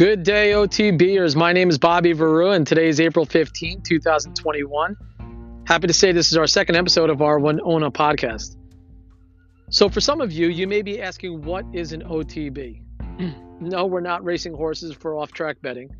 Good day, OTBers. My name is Bobby Verua, and today is April 15, 2021. Happy to say this is our second episode of our One Owner podcast. So for some of you, you may be asking, what is an OTB? No, we're not racing horses for off-track betting.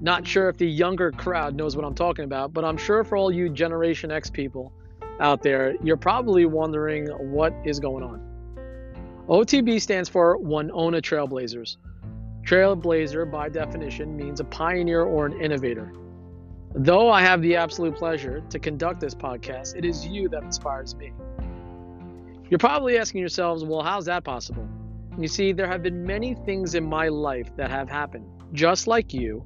Not sure if the younger crowd knows what I'm talking about, but I'm sure for all you Generation X people out there, you're probably wondering what is going on. OTB stands for One Owner Trailblazers. Trailblazer, by definition, means a pioneer or an innovator. Though I have the absolute pleasure to conduct this podcast, it is you that inspires me. You're probably asking yourselves, well, how's that possible? You see, there have been many things in my life that have happened. Just like you,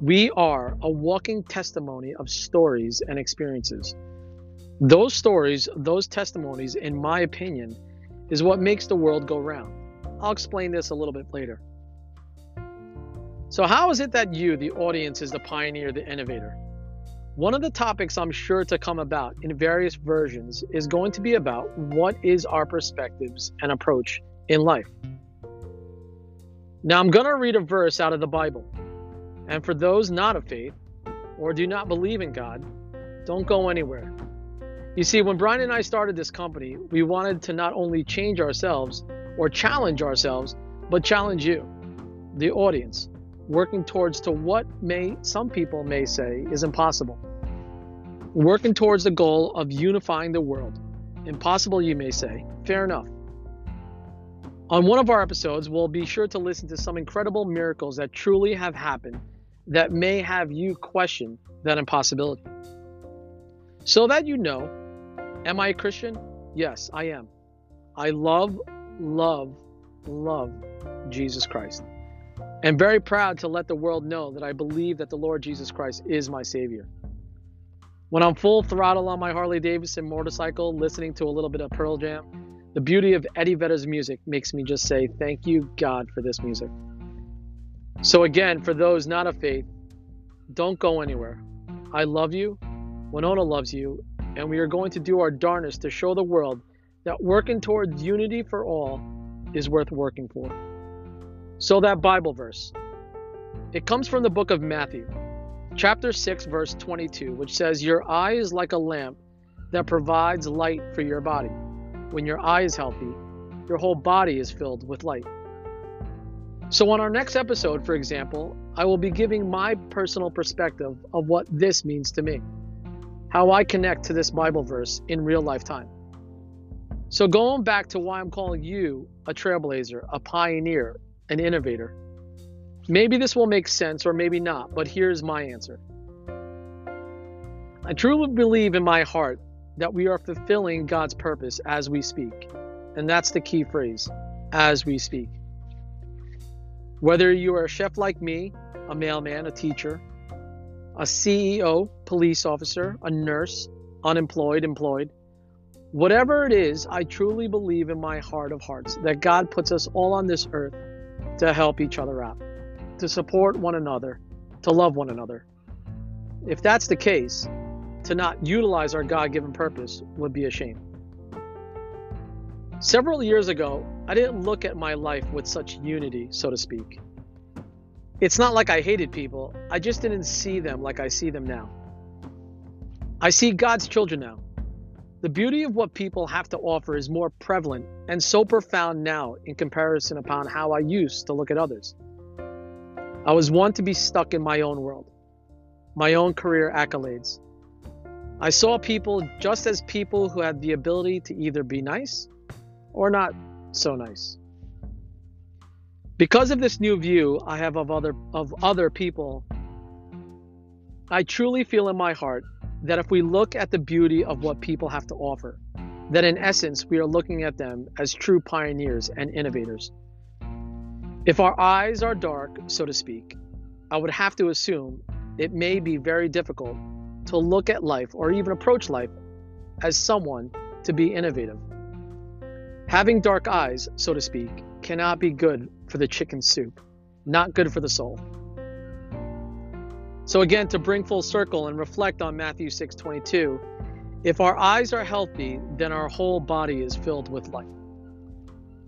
we are a walking testimony of stories and experiences. Those stories, those testimonies, in my opinion, is what makes the world go round. I'll explain this a little bit later. So how is it that you, the audience, is the pioneer, the innovator? One of the topics I'm sure to come about in various versions is going to be about what is our perspectives and approach in life. Now I'm going to read a verse out of the Bible. And for those not of faith or do not believe in God, don't go anywhere. You see, when Brian and I started this company, we wanted to not only change ourselves or challenge ourselves, but challenge you, the audience, working towards to what some people may say is impossible. Working towards the goal of unifying the world. Impossible, you may say. Fair enough. On one of our episodes, we'll be sure to listen to some incredible miracles that truly have happened that may have you question that impossibility. So that you know, am I a Christian? Yes, I am. I love Jesus Christ. I'm very proud to let the world know that I believe that the Lord Jesus Christ is my Savior. When I'm full throttle on my Harley Davidson motorcycle, listening to a little bit of Pearl Jam, the beauty of Eddie Vedder's music makes me just say, thank you, God, for this music. So again, for those not of faith, don't go anywhere. I love you, Winona loves you, and we are going to do our darndest to show the world that working towards unity for all is worth working for. So that Bible verse, it comes from the book of Matthew, chapter 6, verse 22, which says, your eye is like a lamp that provides light for your body. When your eye is healthy, your whole body is filled with light. So on our next episode, for example, I will be giving my personal perspective of what this means to me, how I connect to this Bible verse in real life time. So going back to why I'm calling you a trailblazer, a pioneer, an innovator. Maybe this will make sense or maybe not, but here's my answer. I truly believe in my heart that we are fulfilling God's purpose as we speak. And that's the key phrase, as we speak. Whether you are a chef like me, a mailman, a teacher, a CEO, police officer, a nurse, unemployed, employed, whatever it is, I truly believe in my heart of hearts that God puts us all on this earth to help each other out, to support one another, to love one another. If that's the case, to not utilize our God-given purpose would be a shame. Several years ago, I didn't look at my life with such unity, so to speak. It's not like I hated people, I just didn't see them like I see them now. I see God's children now. The beauty of what people have to offer is more prevalent and so profound now in comparison upon how I used to look at others. I was one to be stuck in my own world, my own career accolades. I saw people just as people who had the ability to either be nice or not so nice. Because of this new view I have of other people, I truly feel in my heart that if we look at the beauty of what people have to offer, that in essence, we are looking at them as true pioneers and innovators. If our eyes are dark, so to speak, I would have to assume it may be very difficult to look at life or even approach life as someone to be innovative. Having dark eyes, so to speak, cannot be good for the chicken soup, not good for the soul. So again, to bring full circle and reflect on Matthew 6:22, if our eyes are healthy, then our whole body is filled with light.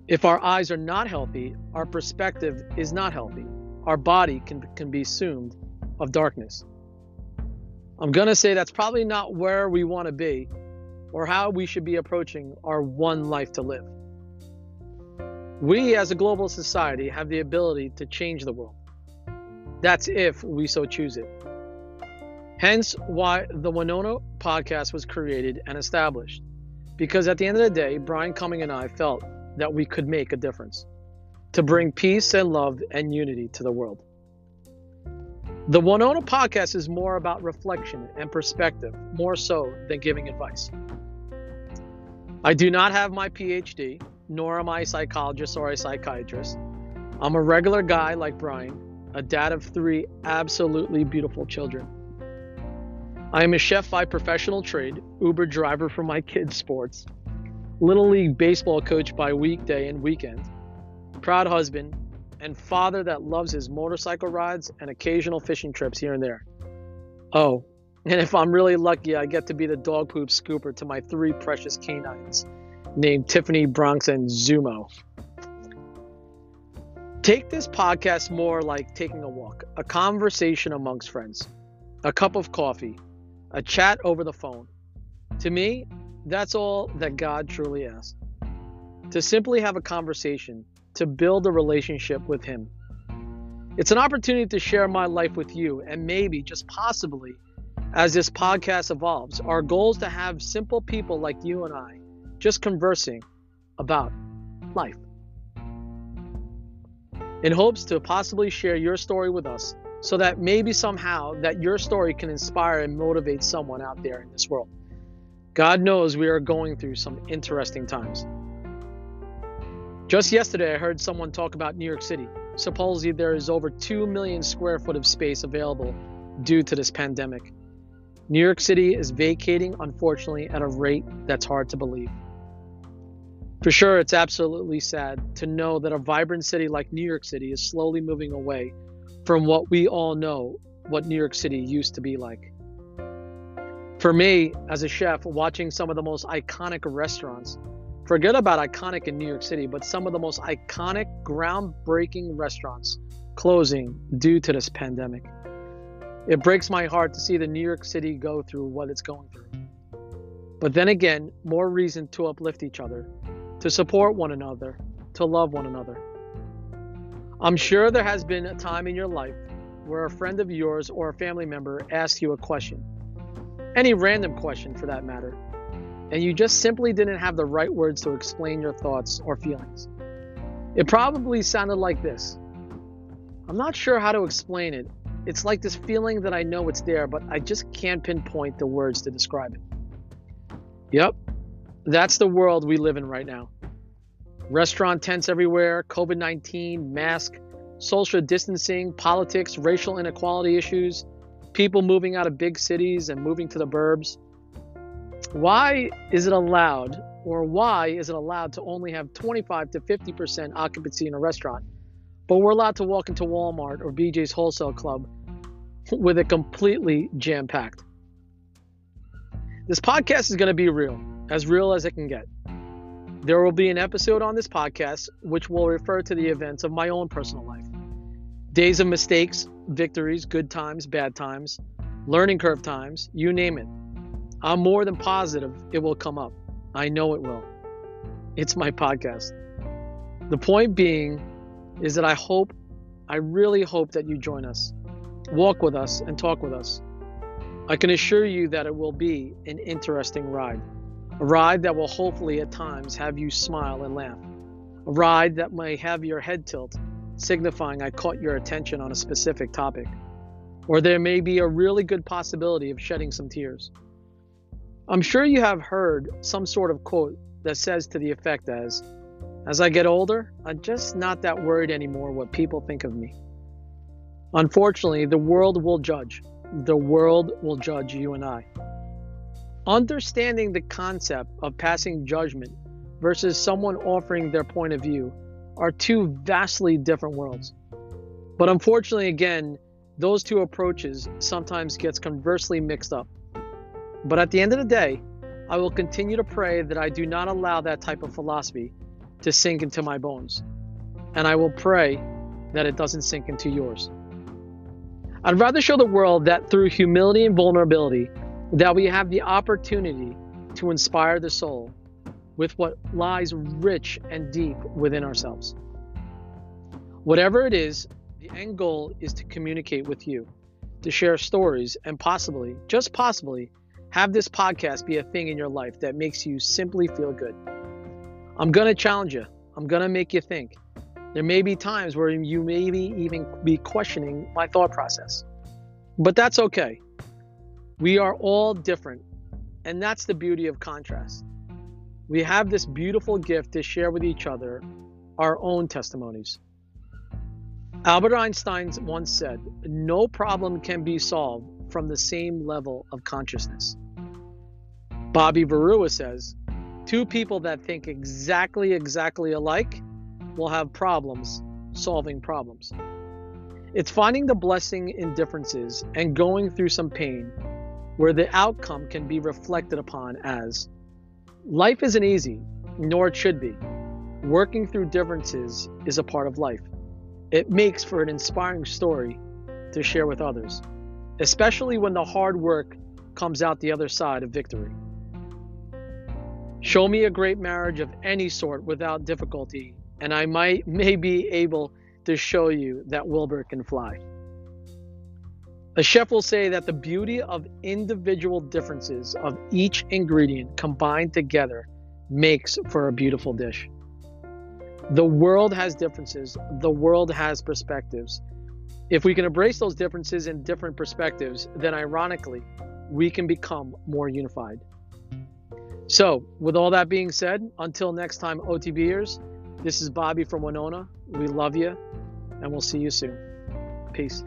If our eyes are not healthy, our perspective is not healthy, our body can be assumed of darkness. I'm going to say that's probably not where we want to be or how we should be approaching our one life to live. We as a global society have the ability to change the world. That's if we so choose it. Hence why the Winona podcast was created and established. Because at the end of the day, Brian Cumming and I felt that we could make a difference to bring peace and love and unity to the world. The Winona podcast is more about reflection and perspective, more so than giving advice. I do not have my PhD, nor am I a psychologist or a psychiatrist. I'm a regular guy like Brian, a dad of 3 absolutely beautiful children. I am a chef by professional trade, Uber driver for my kids' sports, Little League baseball coach by weekday and weekend, proud husband, and father that loves his motorcycle rides and occasional fishing trips here and there. Oh, and if I'm really lucky, I get to be the dog poop scooper to my 3 precious canines named Tiffany, Bronx, and Zumo. Take this podcast more like taking a walk, a conversation amongst friends, a cup of coffee, a chat over the phone. To me, that's all that God truly asks. To simply have a conversation, to build a relationship with Him. It's an opportunity to share my life with you, and maybe, just possibly, as this podcast evolves, our goal is to have simple people like you and I just conversing about life, in hopes to possibly share your story with us, so that maybe somehow that your story can inspire and motivate someone out there in this world. God knows we are going through some interesting times. Just yesterday, I heard someone talk about New York City. Supposedly there is over 2 million square foot of space available due to this pandemic. New York City is vacating, unfortunately, at a rate that's hard to believe. For sure, it's absolutely sad to know that a vibrant city like New York City is slowly moving away from what we all know what New York City used to be like. For me, as a chef, watching some of the most iconic restaurants, forget about iconic in New York City, but some of the most iconic, groundbreaking restaurants closing due to this pandemic. It breaks my heart to see the New York City go through what it's going through. But then again, more reason to uplift each other, to support one another, to love one another. I'm sure there has been a time in your life where a friend of yours or a family member asked you a question, any random question for that matter, and you just simply didn't have the right words to explain your thoughts or feelings. It probably sounded like this. I'm not sure how to explain it. It's like this feeling that I know it's there, but I just can't pinpoint the words to describe it. Yep, that's the world we live in right now. Restaurant tents everywhere, COVID-19, mask, social distancing, politics, racial inequality issues, people moving out of big cities and moving to the burbs. Why is it allowed to only have 25 to 50% occupancy in a restaurant, but we're allowed to walk into Walmart or BJ's Wholesale Club with it completely jam-packed? This podcast is going to be real as it can get. There will be an episode on this podcast which will refer to the events of my own personal life. Days of mistakes, victories, good times, bad times, learning curve times, you name it. I'm more than positive it will come up. I know it will. It's my podcast. The point being is that I really hope that you join us, walk with us, and talk with us. I can assure you that it will be an interesting ride. A ride that will hopefully at times have you smile and laugh. A ride that may have your head tilt, signifying I caught your attention on a specific topic. Or there may be a really good possibility of shedding some tears. I'm sure you have heard some sort of quote that says to the effect as I get older, I'm just not that worried anymore what people think of me. Unfortunately, the world will judge. The world will judge you and I. Understanding the concept of passing judgment versus someone offering their point of view are 2 vastly different worlds. But unfortunately, again, those 2 approaches sometimes gets conversely mixed up. But at the end of the day, I will continue to pray that I do not allow that type of philosophy to sink into my bones. And I will pray that it doesn't sink into yours. I'd rather show the world that through humility and vulnerability, that we have the opportunity to inspire the soul with what lies rich and deep within ourselves. Whatever it is, the end goal is to communicate with you, to share stories, and possibly, just possibly, have this podcast be a thing in your life that makes you simply feel good. I'm going to challenge you. I'm going to make you think. There may be times where you maybe even be questioning my thought process, but that's okay. We are all different, and that's the beauty of contrast. We have this beautiful gift to share with each other our own testimonies. Albert Einstein once said, "No problem can be solved from the same level of consciousness." Bobby Verua says, "Two people that think exactly alike will have problems solving problems." It's finding the blessing in differences and going through some pain where the outcome can be reflected upon as, life isn't easy, nor it should be. Working through differences is a part of life. It makes for an inspiring story to share with others, especially when the hard work comes out the other side of victory. Show me a great marriage of any sort without difficulty, and I may be able to show you that Wilbur can fly. A chef will say that the beauty of individual differences of each ingredient combined together makes for a beautiful dish. The world has differences. The world has perspectives. If we can embrace those differences and different perspectives, then ironically, we can become more unified. So, with all that being said, until next time, OTBers, this is Bobby from Winona. We love you, and we'll see you soon. Peace.